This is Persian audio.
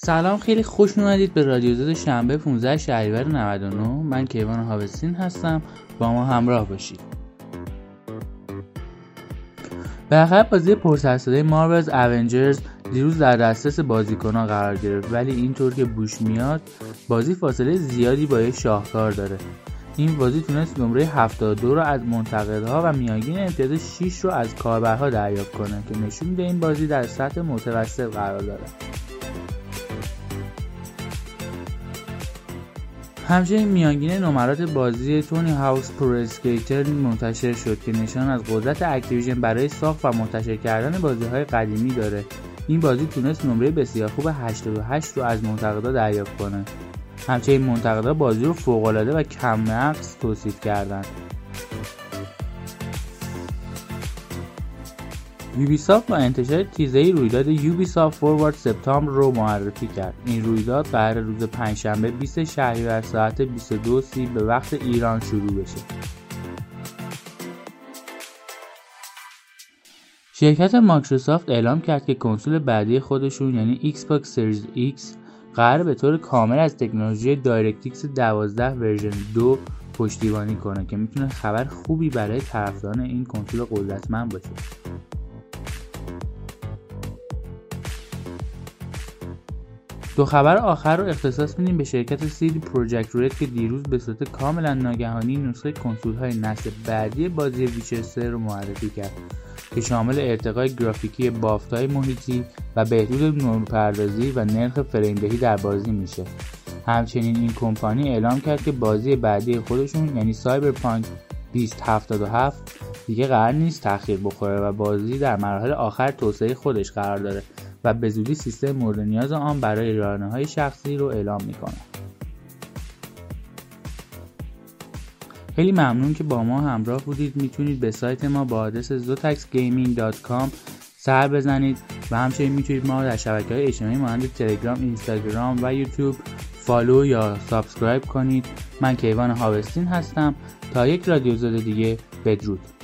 سلام، خیلی خوش اومدید به رادیو زد شنبه 15 شهریور 99. من کیوان هاوسین هستم، با ما همراه باشید. بالاخره بازی پرسرصدای Marvel's Avengers دیروز در دسترس بازیکنان قرار گرفت، ولی اینطور که بوش میاد بازی فاصله زیادی با یه شاهکار داره. این بازی تونست نمره 72 رو از منتقدها و میانگین امتیاز 6 رو از کاربرها دریافت کنه که نشون میده این بازی در سطح متوسط قرار داره. همچنین میانگین نمرات بازی تونی هاوکس پرو اسکیتر منتشر شد که نشان از قدرت اکتیویژن برای ساخت و منتشر کردن بازی‌های قدیمی داره. این بازی تونست نمره بسیار خوب 88 رو از منتقدا دریافت کنه. همچنین منتقدا بازی رو فوق‌العاده و کم نقص توصیف کردند. یوبیسافت با انتشار تیزری رویداد یوبیسافت فوروارد سپتامبر رو معرفی کرد. این رویداد قرار روز پنجشنبه 20 شهریور ساعت 22:30 به وقت ایران شروع بشه. شرکت مایکروسافت اعلام کرد که کنسول بعدی خودشون یعنی Xbox Series X قرار به طور کامل از تکنولوژی DirectX 12 ورژن 2 پشتیبانی کنه که میتونه خبر خوبی برای طرفداران این کنسول قدرتمند باشه. دو خبر آخر رو اختصاص میدیم به شرکت CD Projekt Red که دیروز به صورت کاملا ناگهانی نسخه کنسول‌های نسل بعدی بازی ویچر 3 رو معرفی کرد که شامل ارتقای گرافیکی بافت‌های محیطی و بهبود نورپردازی و نرخ فریم‌دهی در بازی میشه. همچنین این کمپانی اعلام کرد که بازی بعدی خودشون یعنی سایبرپانک 2077 دیگه قرار نیست تأخیر بخوره و بازی در مراحل آخر توسعه خودش قرار داره و به زودی سیستم مورد نیاز آن برای راننده‌های شخصی رو اعلام میکنه. خیلی ممنون که با ما همراه بودید. میتونید به سایت ما با آدرس zotexgaming.com سر بزنید و همچنین میتونید ما رو در شبکه‌های اجتماعی مانند تلگرام، اینستاگرام و یوتیوب فالو یا سابسکرایب کنید. من کیوان هاوستین هستم. تا یک رادیو زد دیگه، بدرود.